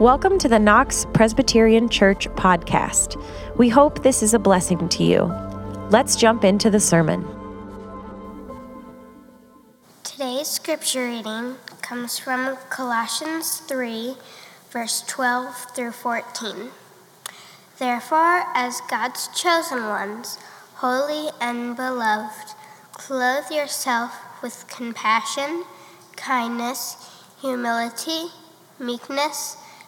Welcome to the Knox Presbyterian Church podcast. We hope this is a blessing to you. Let's jump into the sermon. Today's scripture reading comes from Colossians 3, verse 12 through 14. Therefore, as God's chosen ones, holy and beloved, clothe yourself with compassion, kindness, humility, meekness,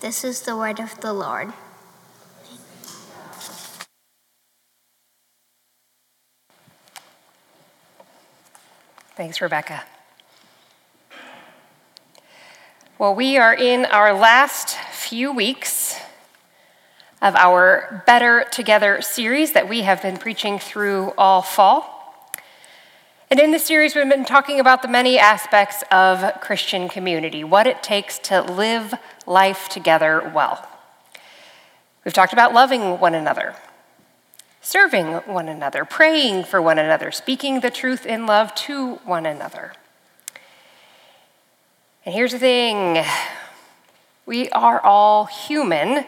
This is the word of the Lord. Thanks, Rebecca. Well, we are in our last few weeks of our Better Together series that we have been preaching through all fall. And in this series, we've been talking about the many aspects of Christian community, what it takes to live life together well. We've talked about loving one another, serving one another, praying for one another, speaking the truth in love to one another. And here's the thing, we are all human,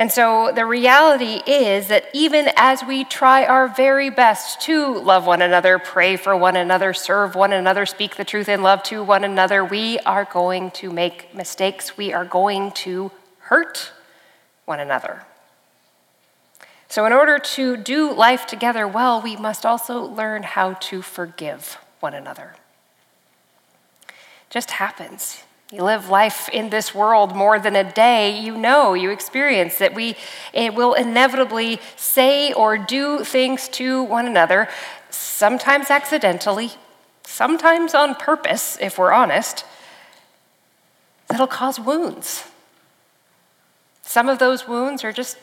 and so the reality is that even as we try our very best to love one another, pray for one another, serve one another, speak the truth in love to one another, we are going to make mistakes. We are going to hurt one another. So in order to do life together well, we must also learn how to forgive one another. It just happens. You live life in this world more than a day, you know, you experience that it will inevitably say or do things to one another, sometimes accidentally, sometimes on purpose, if we're honest, that'll cause wounds. Some of those wounds are just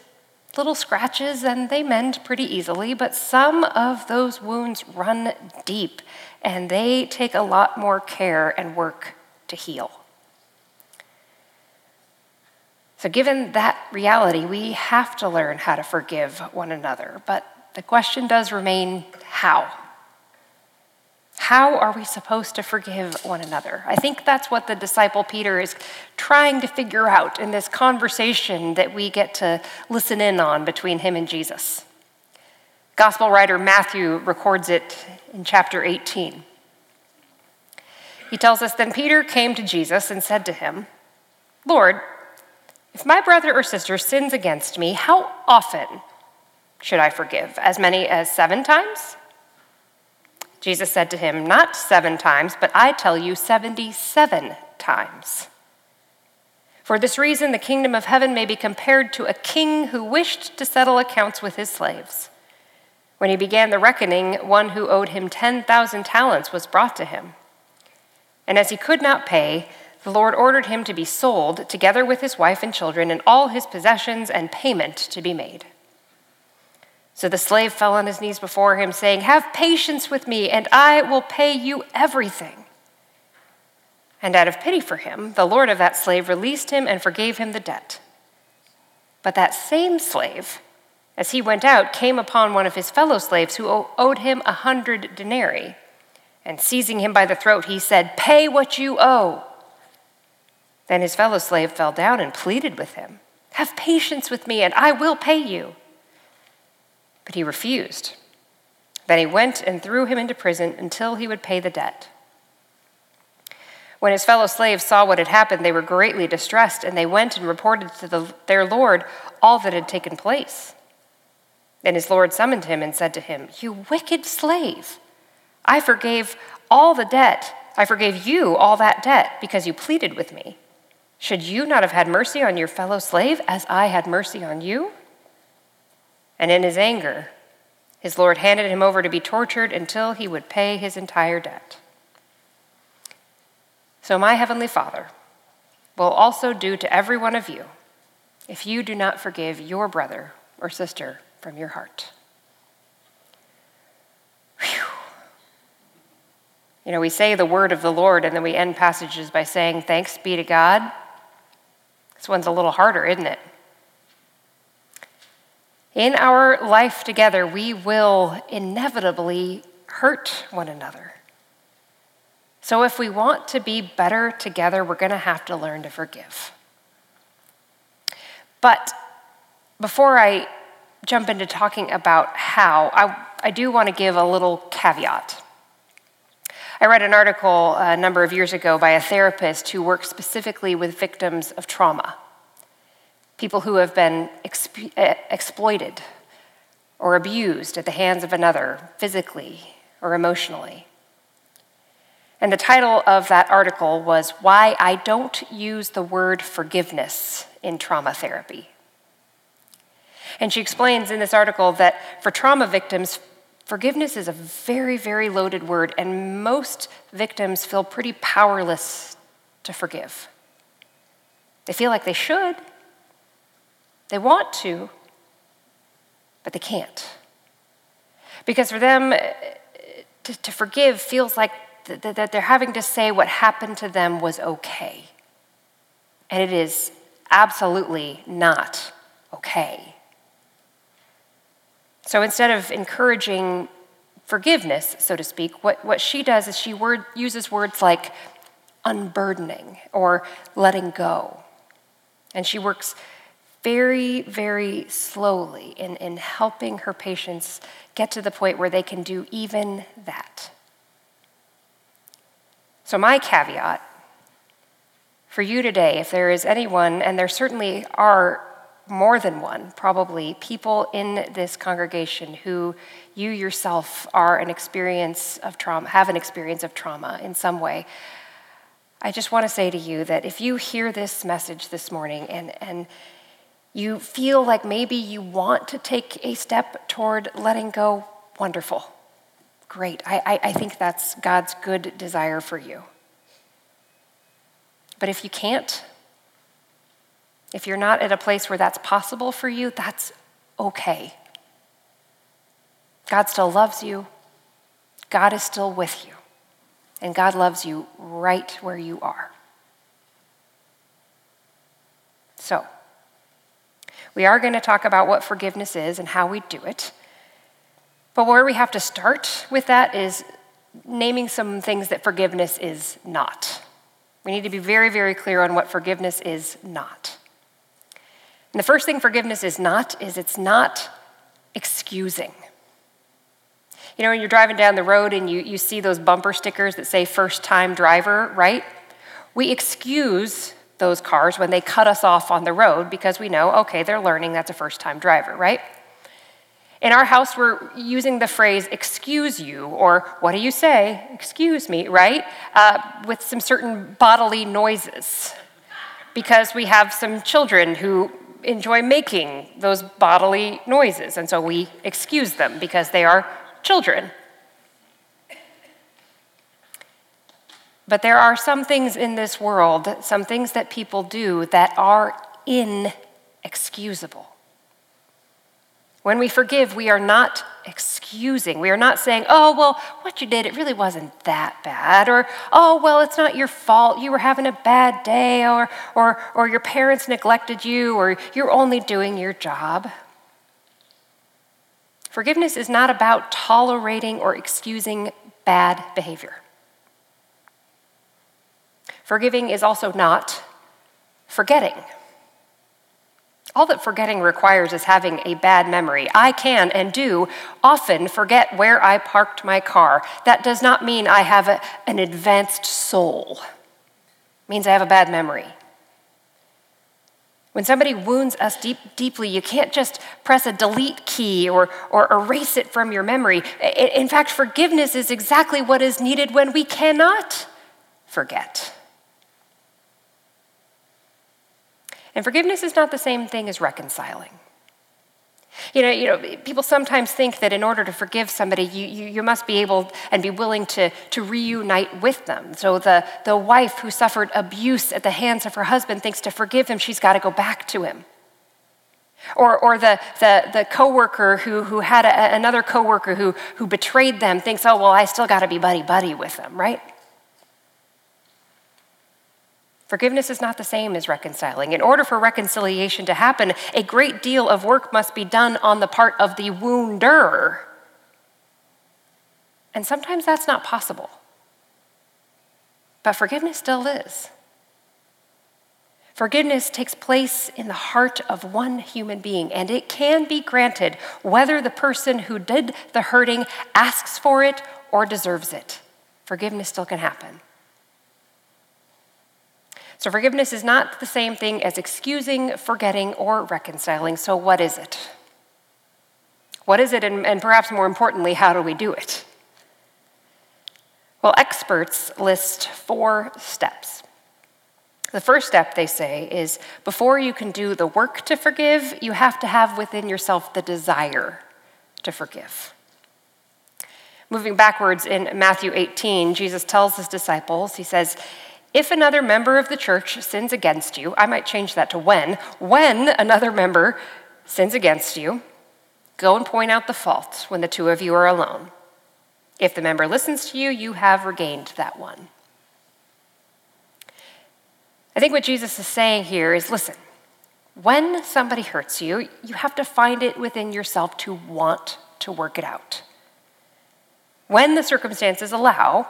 little scratches and they mend pretty easily, but some of those wounds run deep and they take a lot more care and work to heal. So given that reality, we have to learn how to forgive one another, but the question does remain, how? How are we supposed to forgive one another? I think that's what the disciple Peter is trying to figure out in this conversation that we get to listen in on between him and Jesus. Gospel writer Matthew records it in chapter 18. He tells us, then Peter came to Jesus and said to him, Lord, if my brother or sister sins against me, how often should I forgive? As many as 7 times? Jesus said to him, not 7 times, but I tell you 77 times. For this reason, the kingdom of heaven may be compared to a king who wished to settle accounts with his slaves. When he began the reckoning, one who owed him 10,000 talents was brought to him. And as he could not pay, the Lord ordered him to be sold, together with his wife and children, and all his possessions, and payment to be made. So the slave fell on his knees before him, saying, have patience with me, and I will pay you everything. And out of pity for him, the Lord of that slave released him and forgave him the debt. But that same slave, as he went out, came upon one of his fellow slaves who owed him 100 denarii. And seizing him by the throat, he said, pay what you owe. Then his fellow slave fell down and pleaded with him, have patience with me, and I will pay you. But he refused. Then he went and threw him into prison until he would pay the debt. When his fellow slaves saw what had happened, they were greatly distressed, and they went and reported to their Lord all that had taken place. Then his Lord summoned him and said to him, you wicked slave, I forgave all the debt. I forgave you all that debt because you pleaded with me. Should you not have had mercy on your fellow slave as I had mercy on you? And in his anger, his Lord handed him over to be tortured until he would pay his entire debt. So my heavenly Father will also do to every one of you if you do not forgive your brother or sister from your heart. Whew. You know, we say the word of the Lord, and then we end passages by saying, thanks be to God. This one's a little harder, isn't it? In our life together, we will inevitably hurt one another. So if we want to be better together, we're going to have to learn to forgive. But before I jump into talking about how, I do want to give a little caveat. I read an article a number of years ago by a therapist who works specifically with victims of trauma, people who have been exploited or abused at the hands of another, physically or emotionally. And the title of that article was Why I Don't Use the Word Forgiveness in Trauma Therapy. And she explains in this article that for trauma victims, forgiveness is a very, very loaded word, and most victims feel pretty powerless to forgive. They feel like they should, they want to, but they can't. Because for them, to forgive feels like that they're having to say what happened to them was okay. And it is absolutely not okay. So instead of encouraging forgiveness, so to speak, what she does is she uses words like unburdening or letting go. And she works very, very slowly in helping her patients get to the point where they can do even that. So my caveat for you today, if there is anyone, and there certainly are more than one, probably, people in this congregation who you yourself have an experience of trauma in some way, I just want to say to you that if you hear this message this morning and you feel like maybe you want to take a step toward letting go, wonderful. Great. I think that's God's good desire for you. But if you can't, if you're not at a place where that's possible for you, that's okay. God still loves you. God is still with you. And God loves you right where you are. So, we are going to talk about what forgiveness is and how we do it. But where we have to start with that is naming some things that forgiveness is not. We need to be very, very clear on what forgiveness is not. And the first thing forgiveness is not is it's not excusing. You know, when you're driving down the road and you see those bumper stickers that say first-time driver, right? We excuse those cars when they cut us off on the road because we know, okay, they're learning, that's a first-time driver, right? In our house, we're using the phrase, excuse you, or what do you say, excuse me, right? With some certain bodily noises because we have some children who enjoy making those bodily noises, and so we excuse them because they are children. But there are some things in this world, some things that people do that are inexcusable. When we forgive, we are not excusing. We are not saying, oh, well, what you did, it really wasn't that bad. Or, oh, well, it's not your fault. You were having a bad day. Or your parents neglected you. Or you're only doing your job. Forgiveness is not about tolerating or excusing bad behavior. Forgiving is also not forgetting. All that forgetting requires is having a bad memory. I can and do often forget where I parked my car. That does not mean I have an advanced soul. It means I have a bad memory. When somebody wounds us deeply, you can't just press a delete key or erase it from your memory. In fact, forgiveness is exactly what is needed when we cannot forget. And forgiveness is not the same thing as reconciling. You know, people sometimes think that in order to forgive somebody, you must be able and be willing to reunite with them. So the wife who suffered abuse at the hands of her husband thinks to forgive him, she's got to go back to him. Or the coworker who had another coworker who betrayed them thinks, oh, well, I still got to be buddy-buddy with them, right? Forgiveness is not the same as reconciling. In order for reconciliation to happen, a great deal of work must be done on the part of the wounder. And sometimes that's not possible. But forgiveness still is. Forgiveness takes place in the heart of one human being, and it can be granted whether the person who did the hurting asks for it or deserves it. Forgiveness still can happen. So forgiveness is not the same thing as excusing, forgetting, or reconciling. So what is it? What is it, and perhaps more importantly, how do we do it? Well, experts list 4 steps. The first step, they say, is before you can do the work to forgive, you have to have within yourself the desire to forgive. Moving backwards in Matthew 18, Jesus tells his disciples, he says, if another member of the church sins against you, I might change that to when another member sins against you, go and point out the fault when the two of you are alone. If the member listens to you, you have regained that one. I think what Jesus is saying here is, listen, when somebody hurts you, you have to find it within yourself to want to work it out. When the circumstances allow,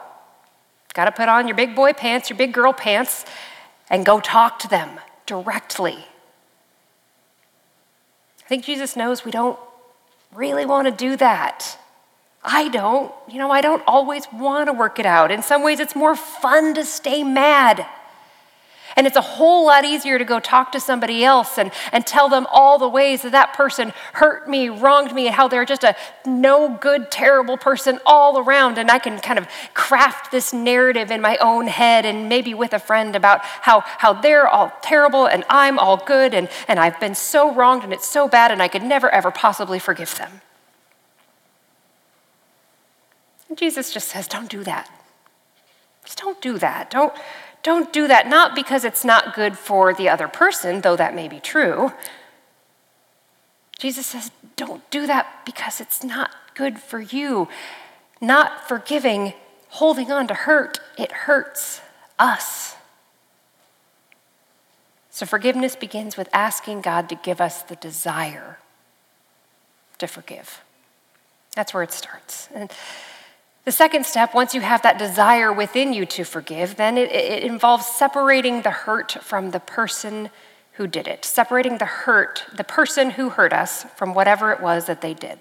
gotta put on your big boy pants, your big girl pants, and go talk to them directly. I think Jesus knows we don't really want to do that. I don't. You know, I don't always want to work it out. In some ways, it's more fun to stay mad. And it's a whole lot easier to go talk to somebody else and tell them all the ways that person hurt me, wronged me, and how they're just a no good, terrible person all around. And I can kind of craft this narrative in my own head and maybe with a friend about how they're all terrible and I'm all good and I've been so wronged and it's so bad and I could never, ever possibly forgive them. And Jesus just says, don't do that. Just don't do that. Don't do that, not because it's not good for the other person, though that may be true. Jesus says, don't do that because it's not good for you. Not forgiving, holding on to hurt, it hurts us. So forgiveness begins with asking God to give us the desire to forgive. That's where it starts. And the second step, once you have that desire within you to forgive, then it involves separating the hurt from the person who did it, separating the hurt, the person who hurt us, from whatever it was that they did.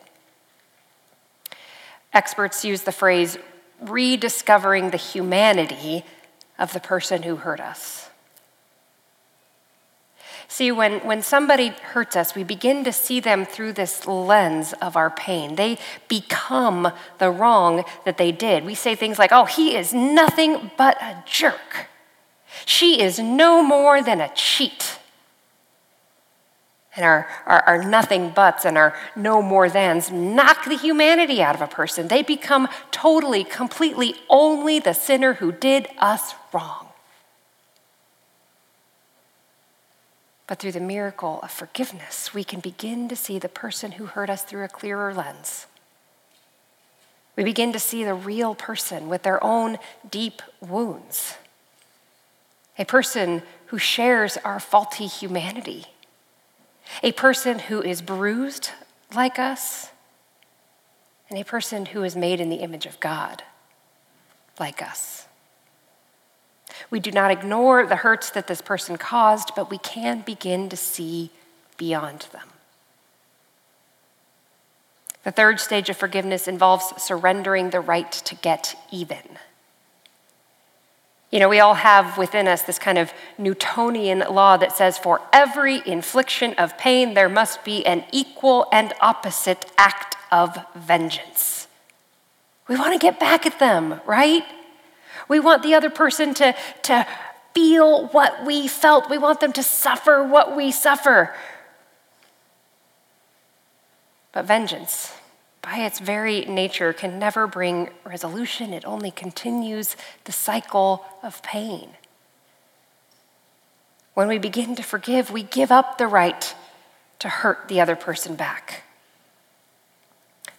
Experts use the phrase, rediscovering the humanity of the person who hurt us. See, when somebody hurts us, we begin to see them through this lens of our pain. They become the wrong that they did. We say things like, oh, he is nothing but a jerk. She is no more than a cheat. And our nothing buts and our no more thans knock the humanity out of a person. They become totally, completely only the sinner who did us wrong. But through the miracle of forgiveness, we can begin to see the person who hurt us through a clearer lens. We begin to see the real person with their own deep wounds. A person who shares our faulty humanity. A person who is bruised like us. And a person who is made in the image of God like us. We do not ignore the hurts that this person caused, but we can begin to see beyond them. The third stage of forgiveness involves surrendering the right to get even. You know, we all have within us this kind of Newtonian law that says for every infliction of pain, there must be an equal and opposite act of vengeance. We want to get back at them, right? We want the other person to feel what we felt. We want them to suffer what we suffer. But vengeance, by its very nature, can never bring resolution. It only continues the cycle of pain. When we begin to forgive, we give up the right to hurt the other person back.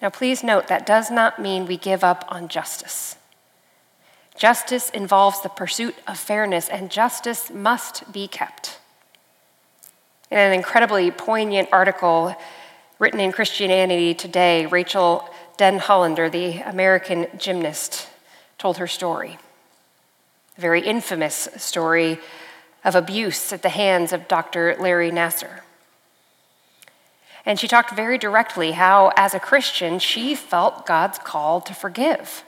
Now, please note that does not mean we give up on justice. Justice involves the pursuit of fairness, and justice must be kept. In an incredibly poignant article written in Christianity Today, Rachel Den Hollander, the American gymnast, told her story, a very infamous story of abuse at the hands of Dr. Larry Nasser. And she talked very directly how, as a Christian, she felt God's call to forgive.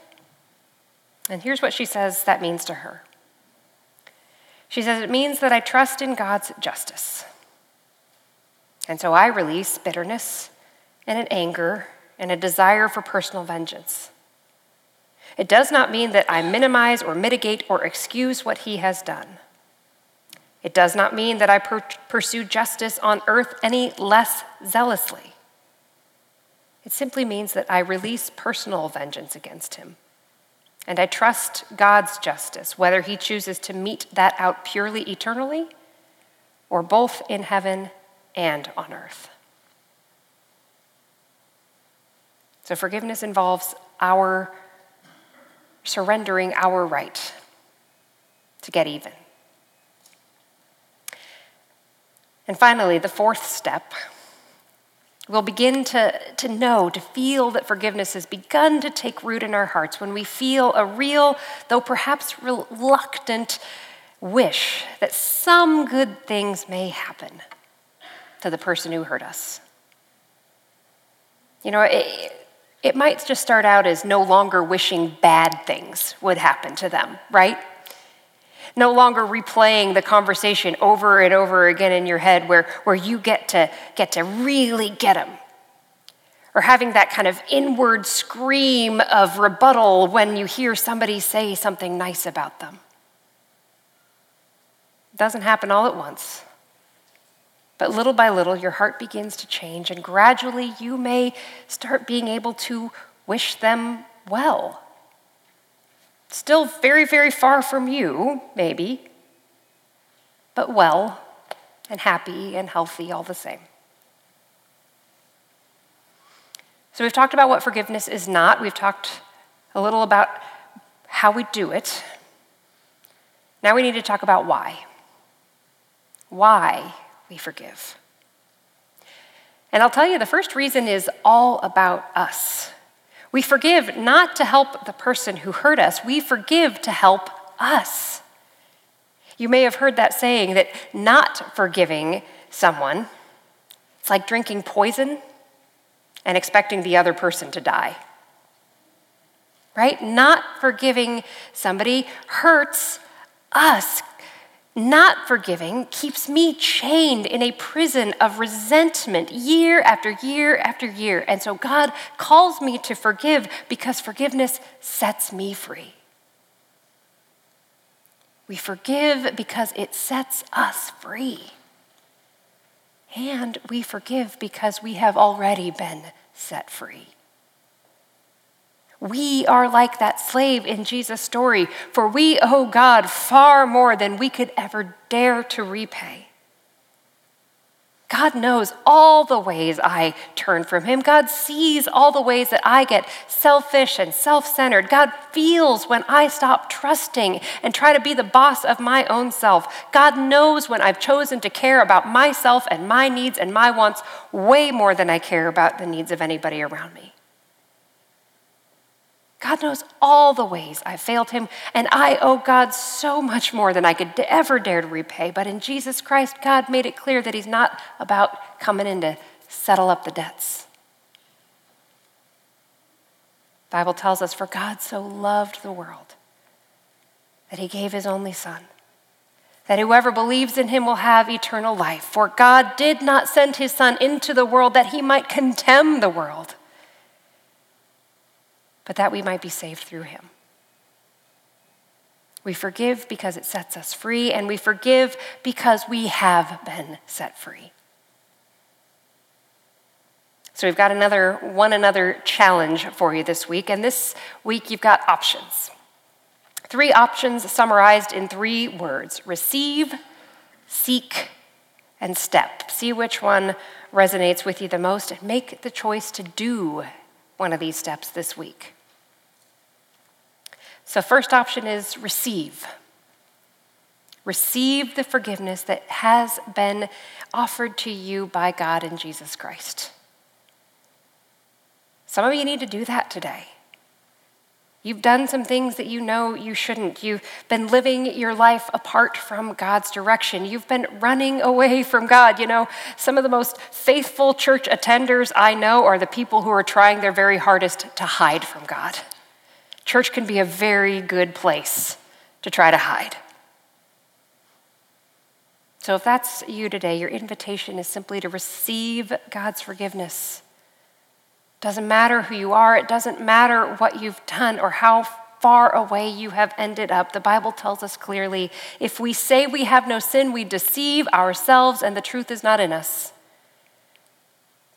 And here's what she says that means to her. She says, it means that I trust in God's justice. And so I release bitterness and an anger and a desire for personal vengeance. It does not mean that I minimize or mitigate or excuse what he has done. It does not mean that I pursue justice on earth any less zealously. It simply means that I release personal vengeance against him. And I trust God's justice, whether he chooses to mete that out purely eternally or both in heaven and on earth. So forgiveness involves our surrendering our right to get even. And finally, the fourth step, we'll begin to know, to feel that forgiveness has begun to take root in our hearts when we feel a real, though perhaps reluctant, wish that some good things may happen to the person who hurt us. You know, it might just start out as no longer wishing bad things would happen to them, right? No longer replaying the conversation over and over again in your head where you get to really get them. Or having that kind of inward scream of rebuttal when you hear somebody say something nice about them. It doesn't happen all at once. But little by little, your heart begins to change, and gradually you may start being able to wish them well. Still very, very far from you, maybe, but well and happy and healthy all the same. So we've talked about what forgiveness is not. We've talked a little about how we do it. Now we need to talk about why. Why we forgive. And I'll tell you, the first reason is all about us. We forgive not to help the person who hurt us. We forgive to help us. You may have heard that saying that not forgiving someone, it's like drinking poison and expecting the other person to die. Right? Not forgiving somebody hurts us. Not forgiving keeps me chained in a prison of resentment year after year after year. And so God calls me to forgive because forgiveness sets me free. We forgive because it sets us free. And we forgive because we have already been set free. We are like that slave in Jesus' story, for we owe God far more than we could ever dare to repay. God knows all the ways I turn from him. God sees all the ways that I get selfish and self-centered. God feels when I stop trusting and try to be the boss of my own self. God knows when I've chosen to care about myself and my needs and my wants way more than I care about the needs of anybody around me. God knows all the ways I failed him, and I owe God so much more than I could ever dare to repay. But in Jesus Christ, God made it clear that he's not about coming in to settle up the debts. The Bible tells us, for God so loved the world that he gave his only son, that whoever believes in him will have eternal life. For God did not send his son into the world that he might condemn the world, but that we might be saved through him. We forgive because it sets us free, and we forgive because we have been set free. So we've got another challenge for you this week, and this week you've got options. 3 options summarized in 3 words: receive, seek, and step. See which one resonates with you the most and make the choice to do one of these steps this week. So first option is receive. Receive the forgiveness that has been offered to you by God in Jesus Christ. Some of you need to do that today. You've done some things that you know you shouldn't. You've been living your life apart from God's direction. You've been running away from God. You know, some of the most faithful church attenders I know are the people who are trying their very hardest to hide from God. Church can be a very good place to try to hide. So if that's you today, your invitation is simply to receive God's forgiveness. Doesn't matter who you are. It doesn't matter what you've done or how far away you have ended up. The Bible tells us clearly, if we say we have no sin, we deceive ourselves and the truth is not in us.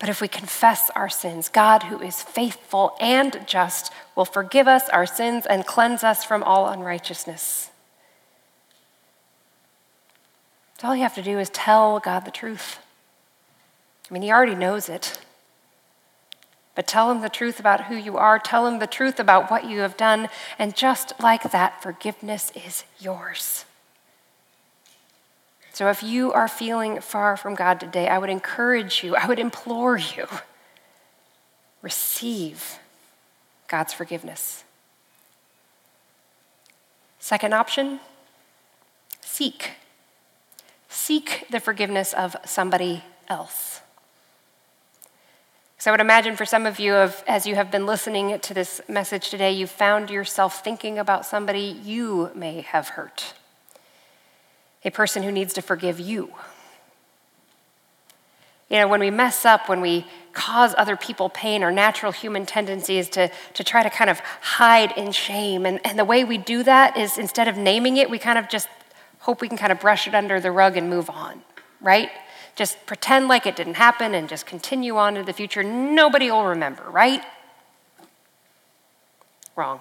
But if we confess our sins, God, who is faithful and just, will forgive us our sins and cleanse us from all unrighteousness. So all you have to do is tell God the truth. I mean, he already knows it. But tell him the truth about who you are. Tell him the truth about what you have done. And just like that, forgiveness is yours. So if you are feeling far from God today, I would encourage you, I would implore you, receive God's forgiveness. Second option, seek. Seek the forgiveness of somebody else. So I would imagine for some of you, as you have been listening to this message today, you found yourself thinking about somebody you may have hurt, a person who needs to forgive you. You know, when we mess up, when we cause other people pain, our natural human tendency is to try to kind of hide in shame. And the way we do that is instead of naming it, we kind of just hope we can kind of brush it under the rug and move on, right? Just pretend like it didn't happen and just continue on to the future. Nobody will remember, right? Wrong.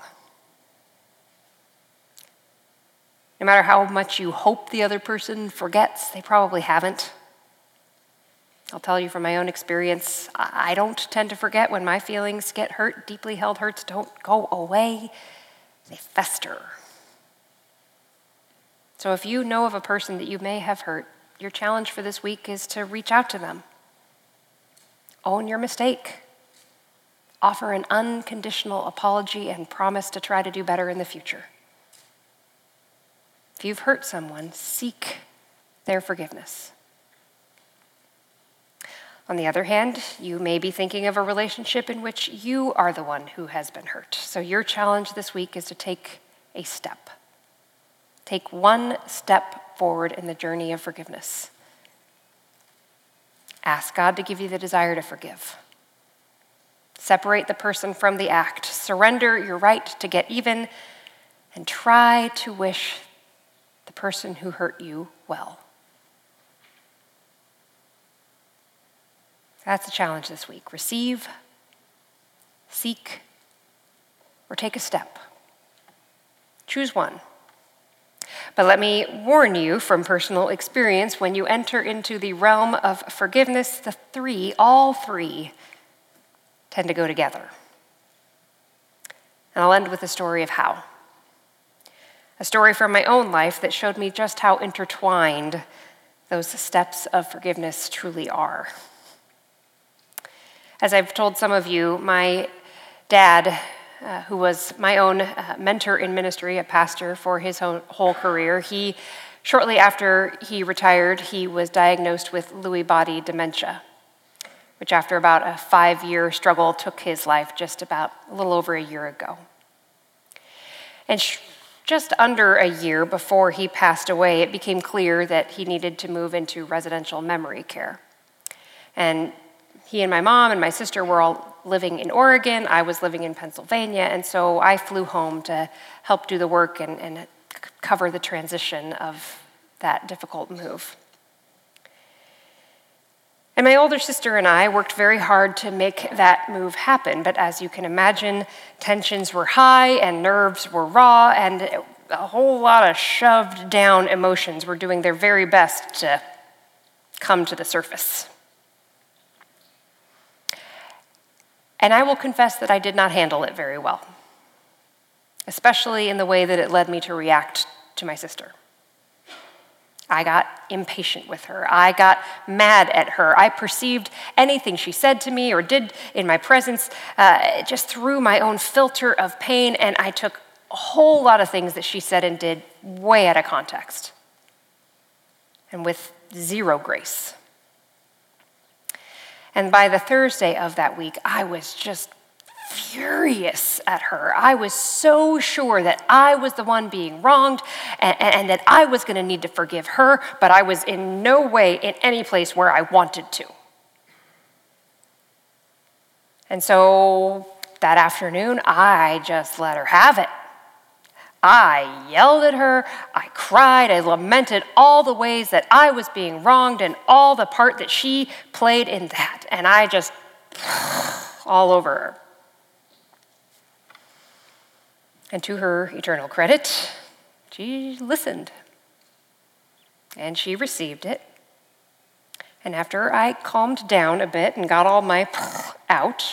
No matter how much you hope the other person forgets, they probably haven't. I'll tell you from my own experience, I don't tend to forget when my feelings get hurt. Deeply held hurts don't go away. They fester. So if you know of a person that you may have hurt, your challenge for this week is to reach out to them. Own your mistake. Offer an unconditional apology and promise to try to do better in the future. If you've hurt someone, seek their forgiveness. On the other hand, you may be thinking of a relationship in which you are the one who has been hurt. So your challenge this week is to take a step. Take one step forward in the journey of forgiveness. Ask God to give you the desire to forgive. Separate the person from the act. Surrender your right to get even, and try to wish the person who hurt you well. That's the challenge this week. Receive, seek, or take a step. Choose one. But let me warn you from personal experience, when you enter into the realm of forgiveness, all three tend to go together. And I'll end with a story of how. A story from my own life that showed me just how intertwined those steps of forgiveness truly are. As I've told some of you, my dad, who was my own mentor in ministry, a pastor for his whole career. He, shortly after he retired, he was diagnosed with Lewy body dementia, which after about a 5-year struggle took his life just about a little over a year ago. And just under a year before he passed away, it became clear that he needed to move into residential memory care. And he and my mom and my sister were all living in Oregon, I was living in Pennsylvania, and so I flew home to help do the work and cover the transition of that difficult move. And my older sister and I worked very hard to make that move happen, but as you can imagine, tensions were high and nerves were raw, and a whole lot of shoved down emotions were doing their very best to come to the surface. And I will confess that I did not handle it very well, especially in the way that it led me to react to my sister. I got impatient with her. I got mad at her. I perceived anything she said to me or did in my presence just through my own filter of pain, and I took a whole lot of things that she said and did way out of context and with zero grace. And by the Thursday of that week, I was just furious at her. I was so sure that I was the one being wronged and that I was going to need to forgive her, but I was in no way in any place where I wanted to. And so that afternoon, I just let her have it. I yelled at her, I cried, I lamented all the ways that I was being wronged and all the part that she played in that. And I just, all over her. And to her eternal credit, she listened. And she received it. And after I calmed down a bit and got all my out,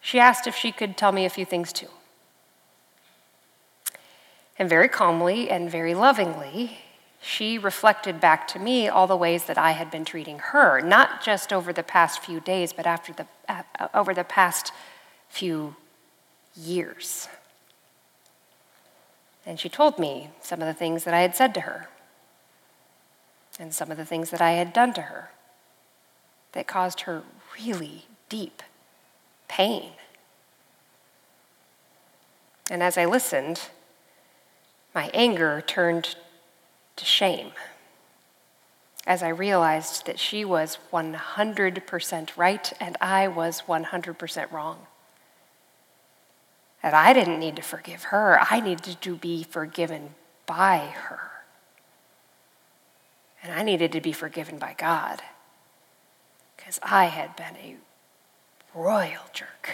she asked if she could tell me a few things too. And very calmly and very lovingly, she reflected back to me all the ways that I had been treating her, not just over the past few days, but over the past few years. And she told me some of the things that I had said to her and some of the things that I had done to her that caused her really deep pain. And as I listened, my anger turned to shame as I realized that she was 100% right and I was 100% wrong. And I didn't need to forgive her. I needed to be forgiven by her. And I needed to be forgiven by God because I had been a royal jerk.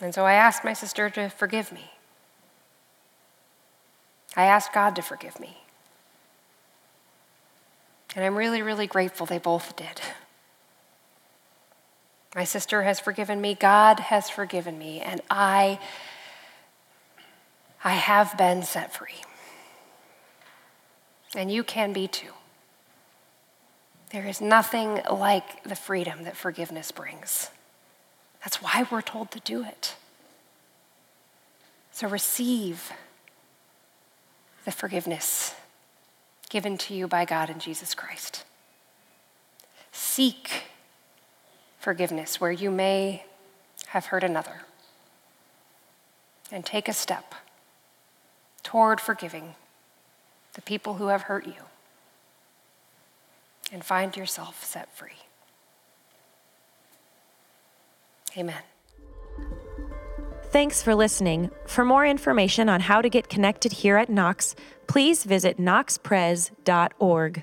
And so I asked my sister to forgive me. I asked God to forgive me. And I'm really, really grateful they both did. My sister has forgiven me, God has forgiven me, and I have been set free. And you can be too. There is nothing like the freedom that forgiveness brings. That's why we're told to do it. So receive the forgiveness given to you by God in Jesus Christ. Seek forgiveness where you may have hurt another. And take a step toward forgiving the people who have hurt you. And find yourself set free. Amen. Thanks for listening. For more information on how to get connected here at Knox, please visit knoxpres.org.